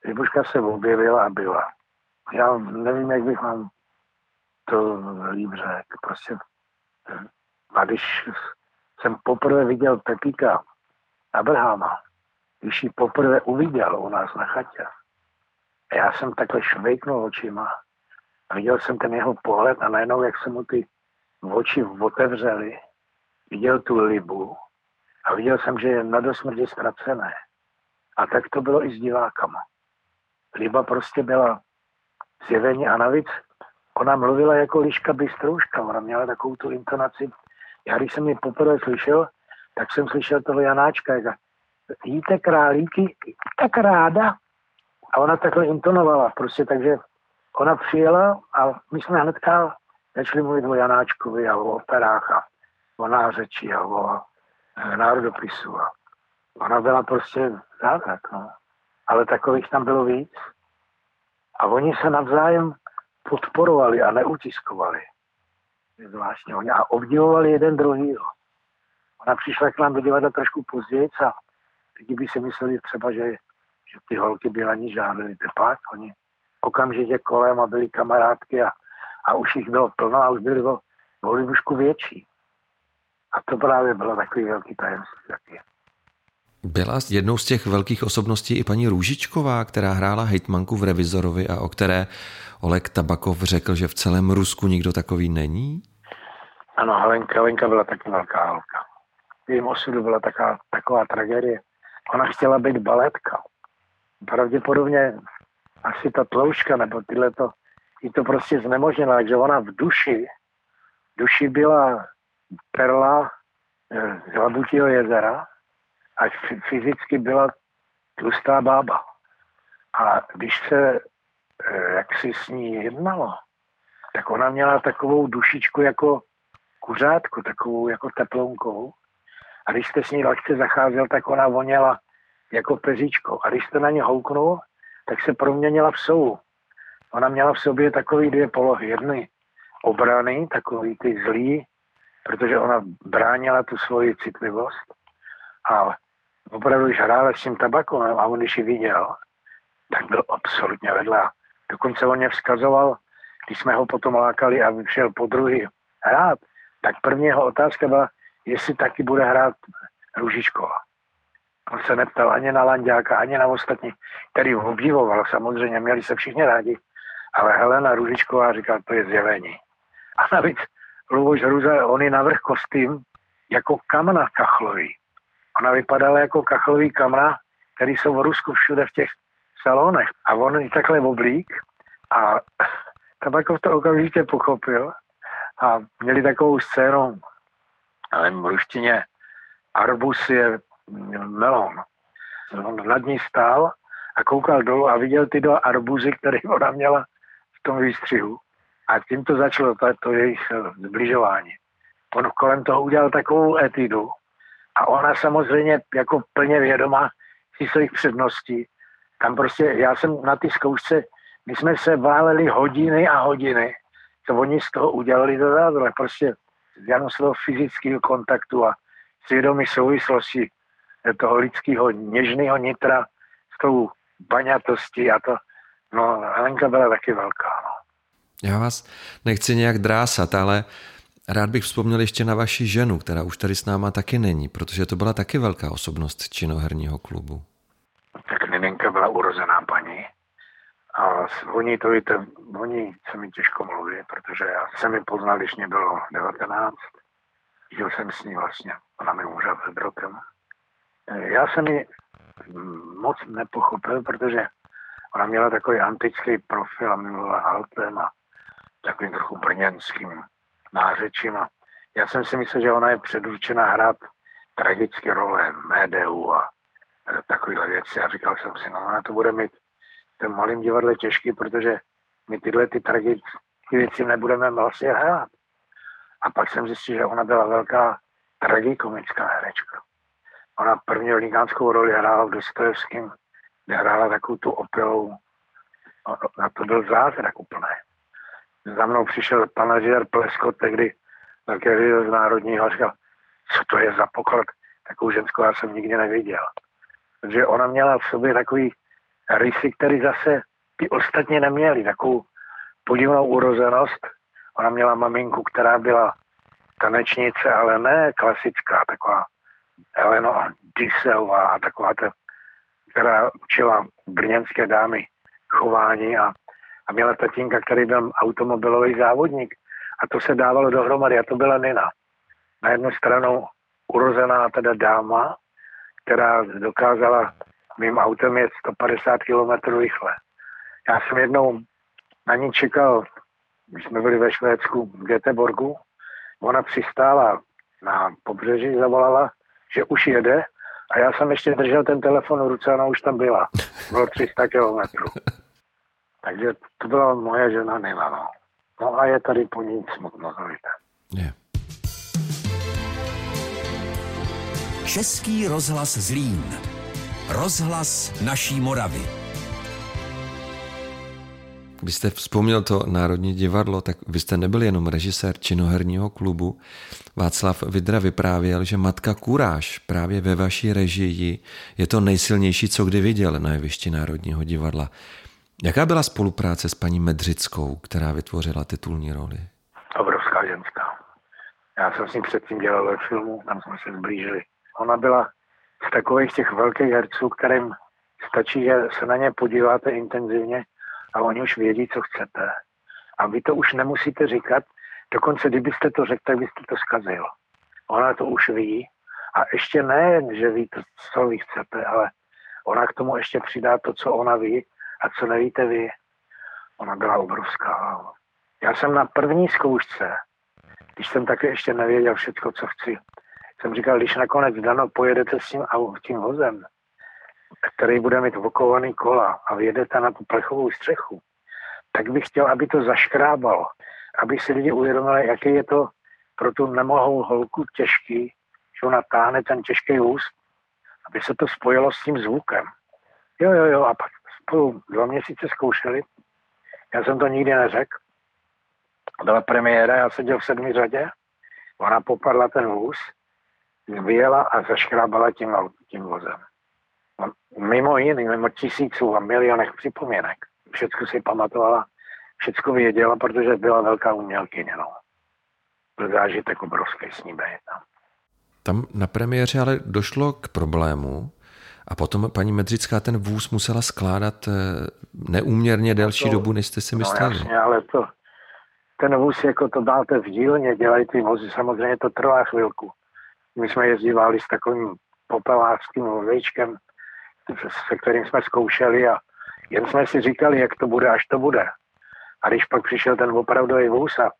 Libuška se objevila a byla. Já nevím, jak bych vám to líp řekl. Prostě, a když jsem poprvé viděl Pepíka Abraháma, když ji poprvé uviděl u nás na chatě, a já jsem takhle švejknul očima a viděl jsem ten jeho pohled a najednou, jak se mu ty oči otevřely, viděl tu Libu a viděl jsem, že je na dosmrti ztracené. A tak to bylo i s divákama. Liba prostě byla zjevení a navíc ona mluvila jako Liška Bystrouška, ona měla takovou tu intonaci. Já když jsem ji poprvé slyšel, tak jsem slyšel toho Janáčka, jak jíte králíky, tak ráda. A ona takhle intonovala prostě, takže ona přijela a my jsme hnedka začali mluvit o Janáčkovi a o operách a o nářečí a o národopisu. A ona byla prostě zázrak, no. Ale takových tam bylo víc. A oni se navzájem podporovali a neutiskovali. Zvláštně oni a obdivovali jeden druhýho. Ona přišla k nám do divadla trošku později a kdyby si mysleli třeba, že ty holky byly ani žádný tepák, oni okamžitě kolem a byly kamarádky a už jich bylo plno a už byly o Libušku větší. A to právě bylo takový velký tajemství taky. Byla jednou z těch velkých osobností i paní Růžičková, která hrála hejtmanku v Revizorovi a o které Oleg Tabakov řekl, že v celém Rusku nikdo takový není? Ano, Helenka byla taky velká holka. V jejím osudu byla taková tragédie. Ona chtěla být baletka. Pravděpodobně asi ta tloušťka nebo tyhleto, jí to prostě znemožnila, takže ona v duši byla perla z Labutího jezera a fyzicky byla tlustá bába. A když se jaksi s ní jednalo, tak ona měla takovou dušičku jako kuřátku, takovou jako teplounkou. A když jste s ní lehce zacházel, tak ona voněla jako peříčko. A když jste na ně houknul, tak se proměnila v soulu. Ona měla v sobě takové dvě polohy. Jedny obrany, takový ty zlý, protože ona bránila tu svoji citlivost. A opravdu, když hrála s tím Tabakovem a on když ji viděl, tak byl absolutně vedle. Dokonce on mě vzkazoval, když jsme ho potom lákali a šel po druhý hrát, tak první jeho otázka byla, jestli taky bude hrát Růžičkova. On se neptal ani na Lanďáka, ani na ostatní, který ho obdivoval. Samozřejmě měli se všichni rádi, ale Helena Růžičková říkala, to je zjevení. A navíc Luboš Hruza, on ji navrhl kostým jako kamna kachlový. Ona vypadala jako kachlový kamna, který jsou v Rusku všude v těch salonech. A on ji takhle oblík a Tabakov to okamžitě pochopil a měli takovou scénu, ale v ruštině arbus je melon. On nad ní stál a koukal dolů a viděl ty dva arbuzy, které ona měla v tom výstřihu. A tím to začalo to jejich zbližování. On kolem toho udělal takovou etidu a ona samozřejmě jako plně vědomá si svých předností. Tam prostě, já jsem na ty zkoušce, my jsme se váleli hodiny a hodiny, co oni z toho udělali do zádrle. Prostě jenom z toho fyzického kontaktu a svědomí souvislosti toho lidského něžného nitra s tou baňatostí a to, no Helenka byla taky velká, no. Já vás nechci nějak drásat, ale rád bych vzpomněl ještě na vaši ženu, která už tady s náma taky není, protože to byla taky velká osobnost Činoherního klubu. Tak Ninenka byla urozená paní a o ní se mi těžko mluví, protože já jsem ji poznal, když mě bylo 19. Žil jsem s ní vlastně, ona mi umřela před rokem. Já jsem ji moc nepochopil, protože Ona měla takový antický profil a mluvila altem a takovým trochu brněnským nářečím. A já jsem si myslel, že ona je předurčena hrát tragické role Médeu a takovéhle věci. A říkal jsem si, no ona to bude mít ten malým divadle těžký, protože my tyhle ty tragické věci nebudeme vlastně hrát. A pak jsem zjistil, že ona byla velká tragikomická herečka. Ona první oligánskou roli hrála v Dostojevském, kde hrála takovou tu opilou. Na to byl zázrak úplný. Za mnou přišel manažer Plesko, tehdy velký z Národního, a říkal, co to je za poklad, takovou ženskou já jsem nikdy neviděl. Takže ona měla v sobě takový rysy, který zase ty ostatní neměli, takovou podivnou urozenost. Ona měla maminku, která byla tanečnice, ale ne klasická, taková Helena Dyselová a taková ta, která učila brněnské dámy chování a měla tatínka, který byl automobilový závodník a to se dávalo dohromady a to byla Nina. Na jednu stranu urozená teda dáma, která dokázala mým autem jet 150 kilometrů rychle. Já jsem jednou na ní čekal, když jsme byli ve Švédsku v Göteborgu, ona přistála na pobřeží, zavolala, že už jede a já jsem ještě držel ten telefon v ruce, ona už tam byla. Bylo 300 kilometrů. Takže to byla moje žena Nina. No. No a je tady po ní smutno, to víte. Yeah. Český rozhlas Zlín. Rozhlas naší Moravy. Když jste vzpomněl to Národní divadlo, tak vy jste nebyl jenom režisér Činoherního klubu. Václav Vidra vyprávěl, že Matka Kuráž právě ve vaší režii je to nejsilnější, co kdy viděl na jevišti Národního divadla. Jaká byla spolupráce s paní Medřickou, která vytvořila titulní roli? Obrovská ženská. Já jsem s ní předtím dělal ve filmu, tam jsme se zblížili. Ona byla z takových těch velkých herců, kterým stačí, že se na ně podíváte intenzivně a oni už vědí, co chcete. A vy to už nemusíte říkat, dokonce kdybyste to řekl, tak byste to zkazil. Ona to už ví a ještě nejen, že ví to, co vy chcete, ale ona k tomu ještě přidá to, co ona ví a co nevíte vy. Ona byla obrovská. Já jsem na první zkoušce, když jsem taky ještě nevěděl všechno, co chci, jsem říkal, když nakonec Dano pojedete s tím vozem, který bude mít vokovaný kola a vyjedete na tu plechovou střechu, tak bych chtěl, aby to zaškrábalo, aby si lidi uvědomili, jaký je to pro tu nemohou holku těžký, že ona táhne ten těžký vůz, aby se to spojilo s tím zvukem. Jo, a pak spolu 2 měsíce zkoušeli, já jsem to nikdy neřekl, byla premiéra, já seděl v 7. řadě, ona popadla ten vůz, vyjela a zaškrábala tím vozem. Mimo jiný, mimo tisíců a milionech připomínek. Všechno si pamatovala, všechno věděla, protože byla velká umělkyně. No. Byl zážitek obrovský s ní být. Tam na premiéře ale došlo k problému a potom paní Medřická ten vůz musela skládat neúměrně delší dobu, než jste si mysleli. No jasně, ale ten vůz, jako to dáte v dílně, dělají ty vozy, samozřejmě to trvá chvilku. My jsme jezdívali s takovým popelářským vozejčkem, se kterým jsme zkoušeli a jen jsme si říkali, jak to bude, až to bude. A když pak přišel ten opravdový vůz a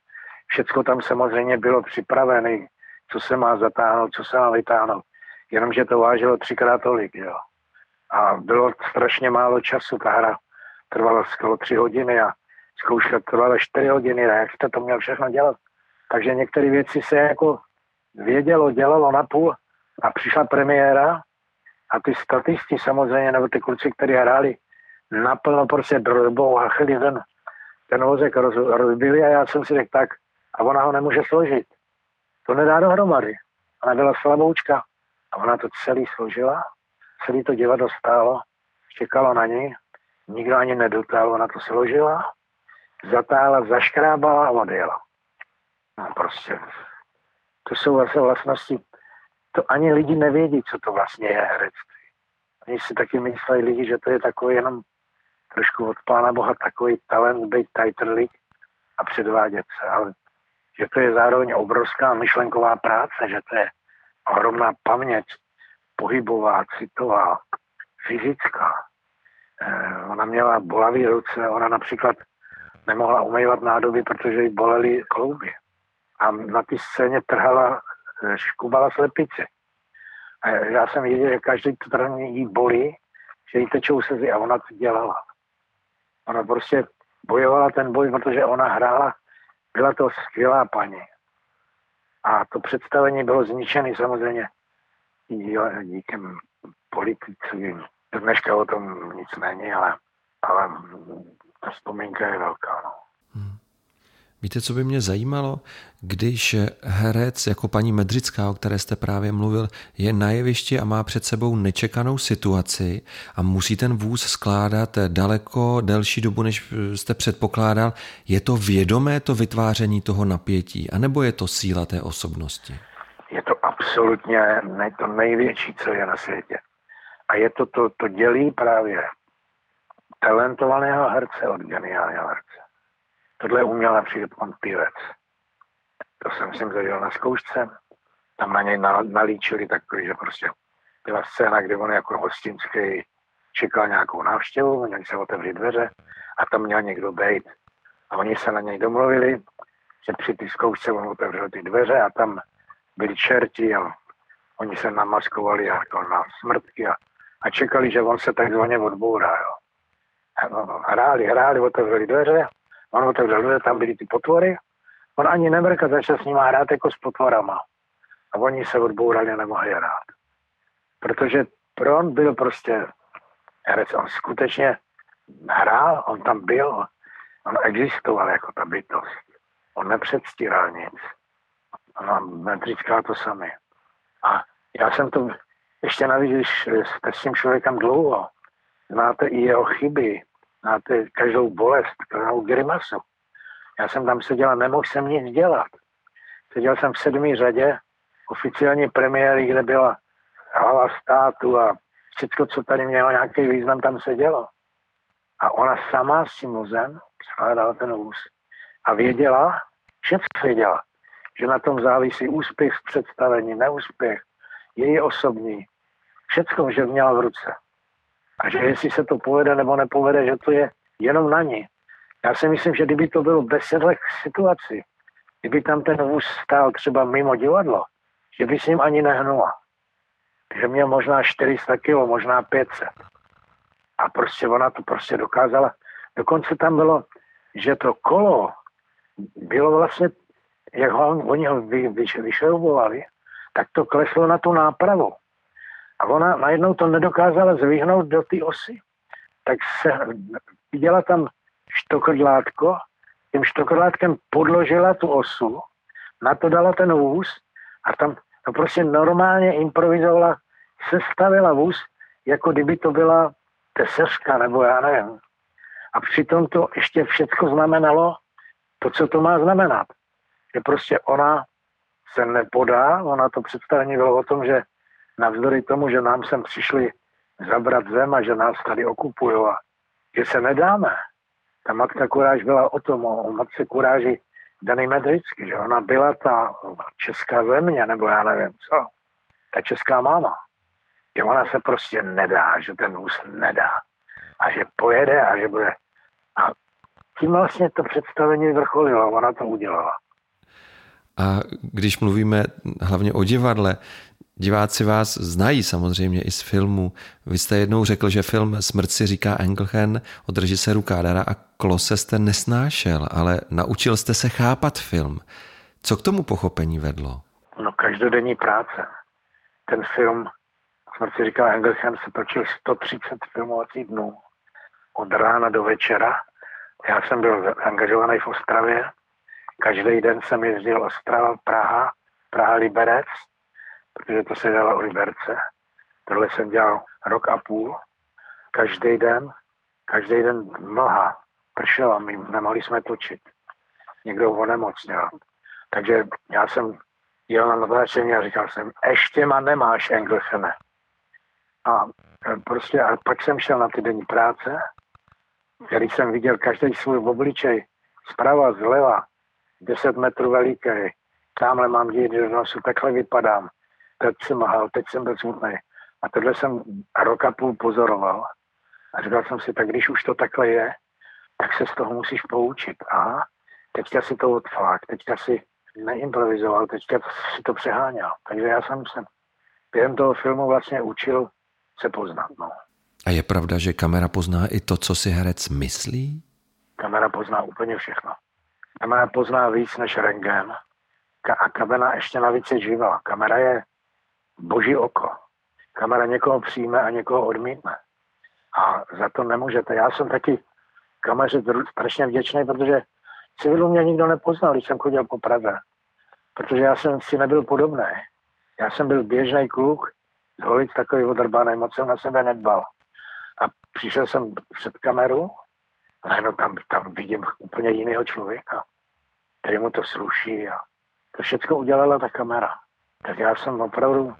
všecko tam samozřejmě bylo připravené, co se má zatáhnout, co se má vytáhnout, jenomže to vážilo 3x tolik. Jo. A bylo strašně málo času, ta hra trvala skoro 3 hodiny a zkouška trvala 4 hodiny, a jak jste to měl všechno dělat. Takže některé věci se jako vědělo, dělalo napůl a přišla premiéra a ty statisti samozřejmě, nebo ty kluci, kteří hráli naplno prostě drbou a chvíli ten vozek rozbili a já jsem si řekl tak, a ona ho nemůže složit. To nedá dohromady. Ona byla slaboučka a ona to celý složila, celý to divadlo stálo, čekalo na ní, nikdo ani nedotáhl, ona to složila, zatáhla, zaškrábala a odjela. No prostě... To jsou vlastnosti, to ani lidi nevědí, co to vlastně je herectví. Oni si taky myslí lidi, že to je takový jenom trošku od Pána Boha takový talent, být tajtrlík a předvádět se, ale že to je zároveň obrovská myšlenková práce, že to je ohromná paměť, pohybová, citová, fyzická, Ona měla bolavé ruce, ona například nemohla umývat nádoby, protože jí bolely klouby. A na té scéně škubala slepici. A já jsem viděl, že každý trn jí bolí, že jí tečou slzy a ona to dělala. Ona prostě bojovala ten boj, protože ona hrála, byla to skvělá paní. A to představení bylo zničené samozřejmě díky politikům. Dneška o tom nic není, ale ta vzpomínka je velká. No. Víte, co by mě zajímalo, když herec jako paní Medřická, o které jste právě mluvil, je na jevišti a má před sebou nečekanou situaci a musí ten vůz skládat daleko delší dobu, než jste předpokládal, je to vědomé to vytváření toho napětí, anebo je to síla té osobnosti? Je to absolutně to největší, co je na světě. A je to dělí právě talentovaného herce od geniálního herce. Tohle uměl například pan Pivec. To jsem si zažil na zkoušce. Tam na něj nalíčili takový, že prostě byla scéna, kde on jako hostinský čekal nějakou návštěvu, měli se otevřít dveře a tam měl někdo bejt. A oni se na něj domluvili, že při té zkoušce on otevřel ty dveře a tam byli čerti a oni se namaskovali jako na smrtky a čekali, že on se takzvaně odbourá. Hráli, otevřeli dveře. On otevřel dveře, tam byly ty potvory. On ani nemrkal, začal s nima hrát jako s potvorama. A oni se odbourali a nemohli hrát. Protože on byl prostě herec, on skutečně hrál, on tam byl, on existoval jako ta bytost. On nepředstíral nic. Ona Medřická to samé. A já jsem to ještě navíc, když jste s tím člověkem dlouho, znáte i jeho chyby, znáte každou bolest, každou grimasu. Já jsem tam seděl a nemohl jsem nic dělat. Seděl jsem v 7. řadě oficiální premiéry, kde byla hlava státu a všechno, co tady mělo nějaký význam, tam sedělo. A ona sama s tím muzem skládala ten vůz a věděla, všechno věděla, že na tom závisí úspěch v představení, neúspěch, její osobní, všechno, že měla v ruce. A že jestli se to povede nebo nepovede, že to je jenom na ní. Já si myslím, že kdyby to bylo bez těchto situací, kdyby tam ten vůz stál třeba mimo divadlo, že by s ním ani nehnula. Že měl možná 400 kilo, možná 500. A prostě ona to prostě dokázala. Dokonce tam bylo, že to kolo bylo vlastně, jak oni ho vyšroubovali, tak to kleslo na tu nápravu. A ona najednou to nedokázala zvýhnout do té osy. Tak se viděla tam štokrdlátko, tím štokrdlátkem podložila tu osu, na to dala ten vůz a tam to prostě normálně improvizovala, sestavila vůz, jako kdyby to byla tesařka, nebo já nevím. A přitom to ještě všechno znamenalo to, co to má znamenat. Že prostě ona se nepodá, ona to představení bylo o tom, že navzdory tomu, že nám sem přišli zabrat zem a že nás tady okupují a že se nedáme. Ta matka Kuráž byla o tom, o matce Kuráži Dany Medřicky, že ona byla ta česká země, nebo já nevím co, ta česká máma. Že ona se prostě nedá, že ten vůz nedá a že pojede a že bude. A tím vlastně to představení vrcholilo, ona to udělala. A když mluvíme hlavně o divadle, diváci vás znají samozřejmě i z filmu. Vy jste jednou řekl, že film Smrci říká Englchen od režiséru Kádara a Klose jste nesnášel, ale naučil jste se chápat film. Co k tomu pochopení vedlo? No každodenní práce. Ten film Smrci říká Englchen se točil 130 filmovacích dnů. Od rána do večera. Já jsem byl angažovaný v Ostravě. Každý den jsem jezdil Ostrava, Praha, Praha Liberec, protože to se dělalo o Liberce. Tohle jsem dělal 1,5 roku. Každý den mlha pršela, my nemohli jsme točit. Někdo onemocněl. Takže já jsem jel na natáčení a říkal jsem, ještě ma nemáš, Englchene. A pak jsem šel na ty denní práce, který jsem viděl každý svůj obličej, zprava, zleva, 10 metrů veliký, tamhle mám dít do nosu, takhle vypadám. Teď jsem byl smutný. A tohle jsem 1,5 roku pozoroval. A říkal jsem si, tak když už to takhle je, tak se z toho musíš poučit. A teďka si to odflák, teďka si neimprovizoval, teďka si to přeháněl. Takže já jsem se během toho filmu vlastně učil se poznat. No. A je pravda, že kamera pozná i to, co si herec myslí? Kamera pozná úplně všechno. Kamera pozná víc než rentgen. A kamera ještě navíc je živá. Kamera je boží oko. Kamera někoho přijme a někoho odmítne. A za to nemůžete. Já jsem taky kameře strašně vděčný, protože civilu mě nikdo nepoznal, když jsem chodil po Praze. Protože já jsem si nebyl podobný. Já jsem byl běžný kluk, z Holic takový odrbaný, moc jsem na sebe nedbal. A přišel jsem před kameru a najednou tam vidím úplně jiného člověka, který mu to sluší. A to všechno udělala ta kamera. Tak já jsem opravdu,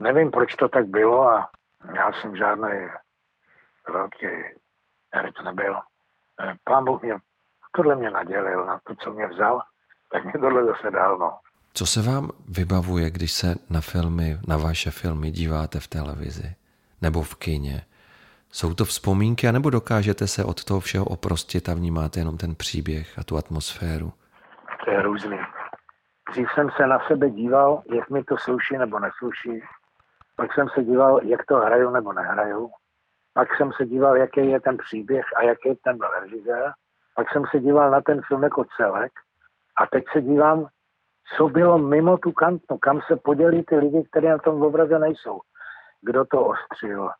nevím, proč to tak bylo, a já jsem žádný velký herec nebyl. Pán Bůh mě, tohle mě nadělil na to, co mě vzal, tak mě tohle zase dal, no. Co se vám vybavuje, když se na vaše filmy díváte v televizi nebo v kině? Jsou to vzpomínky, anebo dokážete se od toho všeho oprostit a vnímáte jenom ten příběh a tu atmosféru? To je různý. Dřív jsem se na sebe díval, jak mi to sluší nebo nesluší. Pak jsem se díval, jak to hraju nebo nehraju. Pak jsem se díval, jaký je ten příběh a jaký je ten režisér. Pak jsem se díval na ten film jako celek. A teď se dívám, co bylo mimo tu kantnu, kam se podělí ty lidi, kteří na tom obraze nejsou. Kdo to ostřil,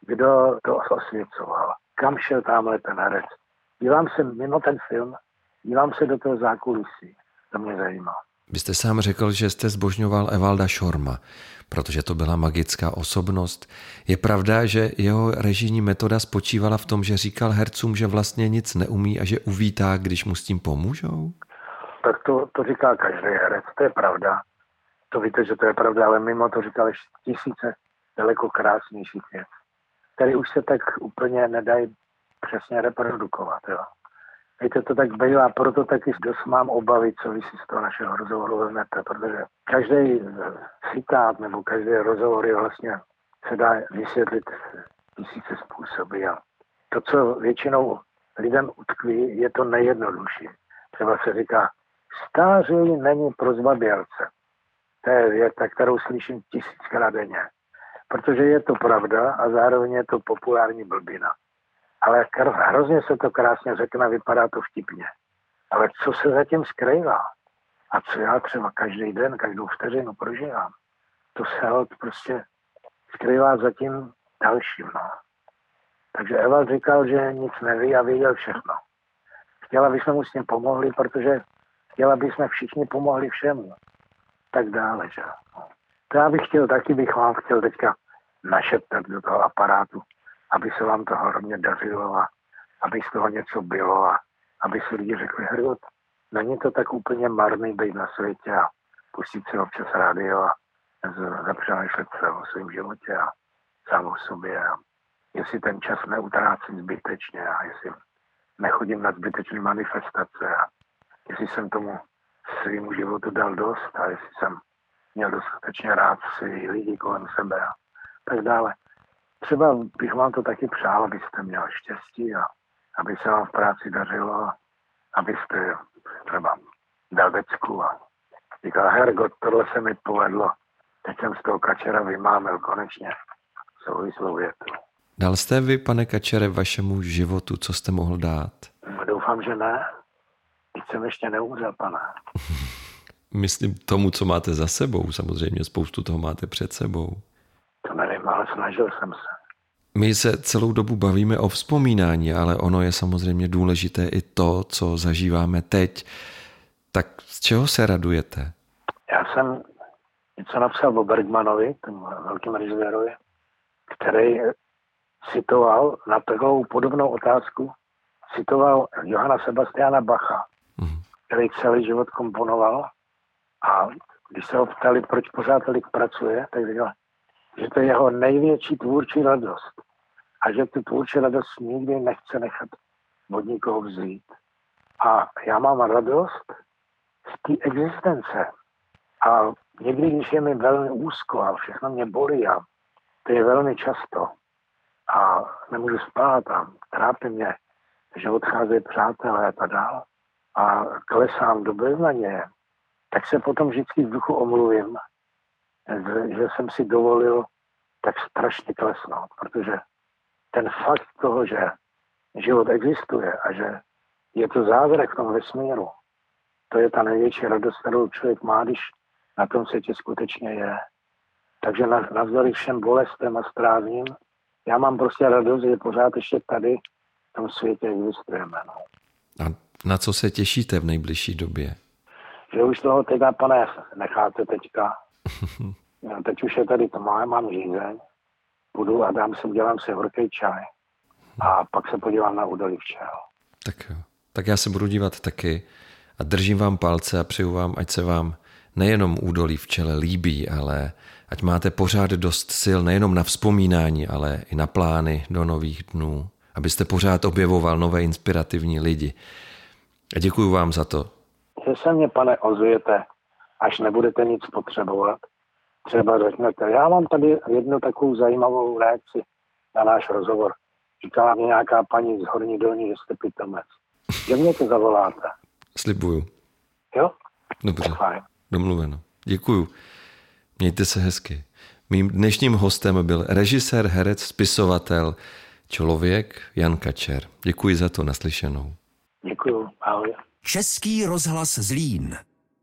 kdo to osvěcoval, kam šel tamhle ten herec. Dívám se mimo ten film, dívám se do toho zákulisí. To mě zajímá. Vy jste sám řekl, že jste zbožňoval Evalda Šorma, protože to byla magická osobnost. Je pravda, že jeho režijní metoda spočívala v tom, že říkal hercům, že vlastně nic neumí a že uvítá, když mu s tím pomůžou? Tak to říká každý herec, to je pravda. To víte, že to je pravda, ale mimo to říkali tisíce daleko krásnějších věcí, které už se tak úplně nedají přesně reprodukovat, jo. Víte, to tak bývá, proto taky dost mám obavy, co vy si z toho našeho rozhovoru vezmete, protože každý citát nebo každý rozhovor je vlastně se dá vysvětlit tisíce způsoby. A to, co většinou lidem utkví, je to nejjednodušší. Třeba se říká, stáří není pro zbabělce. To je věta, kterou slyším tisíckrát denně. Protože je to pravda a zároveň je to populární blbina. Ale hrozně se to krásně řekne, vypadá to vtipně. Ale co se zatím skrývá? A co já třeba každý den, každou vteřinu prožívám? To se prostě skrývá za tím dalším. No. Takže Eva říkal, že nic neví a věděl všechno. Chtěla, aby jsme mu s tím pomohli, protože chtěla, aby jsme všichni pomohli všemu. Tak dále, že? No. To já bych chtěl, taky bych vám chtěl teďka našeptat do toho aparátu, aby se vám to hodně dařilo a aby z toho něco bylo a aby si lidi řekli, Hrgot, není to tak úplně marný být na světě a pustit si občas rádio a zapřemýšlet se o svém životě a sám o sobě a jestli ten čas neutrácím zbytečně a jestli nechodím na zbytečné manifestace a jestli jsem tomu svému životu dal dost a jestli jsem měl dostatečně rád svých lidí kolem sebe a tak dále. Třeba bych vám to taky přál, abyste měl štěstí a aby se vám v práci dařilo a abyste třeba dal decku a říkal, Hergot, tohle se mi povedlo. Teď jsem z toho Kačera vymámil konečně souvislou větu. Dal jste vy, pane Kačere, vašemu životu, co jste mohl dát? Doufám, že ne. Teď jsem ještě neumřel, pane. Myslím tomu, co máte za sebou. Samozřejmě spoustu toho máte před sebou. To nevím, ale snažil jsem se. My se celou dobu bavíme o vzpomínání, ale ono je samozřejmě důležité i to, co zažíváme teď. Tak z čeho se radujete? Já jsem něco napsal o Bergmanovi, tomu velkým režisérovi, který citoval na takovou podobnou otázku, citoval Johanna Sebastiana Bacha, který celý život komponoval, a když se ho ptali, proč pořád tolik pracuje, tak říkal, že to je jeho největší tvůrčí radost a že tu tvůrčí radost nikdy nechce nechat od nikoho vzít. A já mám radost z té existence. A někdy, když je mi velmi úzko a všechno mě bolí, a to je velmi často, a nemůžu spát a trápí mě, že odcházejí přátelé a dál a klesám do beznaděje, tak se potom vždycky v duchu omluvím, že jsem si dovolil tak strašně klesnout, protože ten fakt toho, že život existuje a že je to zázrak v tom vesmíru, to je ta největší radost, kterou člověk má, když na tom světě skutečně je. Takže navzdory všem bolestem a strávním, já mám prostě radost, že pořád ještě tady v tom světě existujeme. No. A na co se těšíte v nejbližší době? Že už toho teda, pane, necháte teďka. No, teď už je tady tma, mám žízeň, půjdu a dělám si horký čaj a pak se podívám na údolí včel. Tak jo. Tak já se budu dívat taky a držím vám palce a přeju vám, ať se vám nejenom údolí včele líbí, ale ať máte pořád dost sil nejenom na vzpomínání, ale i na plány do nových dnů, abyste pořád objevoval nové inspirativní lidi. A děkuju vám za to. Že se mě, pane, ozvěte, až nebudete nic potřebovat. Třeba řeknete, já mám tady jednu takovou zajímavou reakci na náš rozhovor. Říkala mě nějaká paní z Horní Dolní, že jste pitomec. Že mě to zavoláte. Slibuju. Jo? Dobře. Fajn. Domluveno. Děkuju. Mějte se hezky. Mým dnešním hostem byl režisér, herec, spisovatel, člověk Jan Kačer. Děkuji za to, naslyšenou. Děkuju. Ahoj. Český rozhlas Zlín.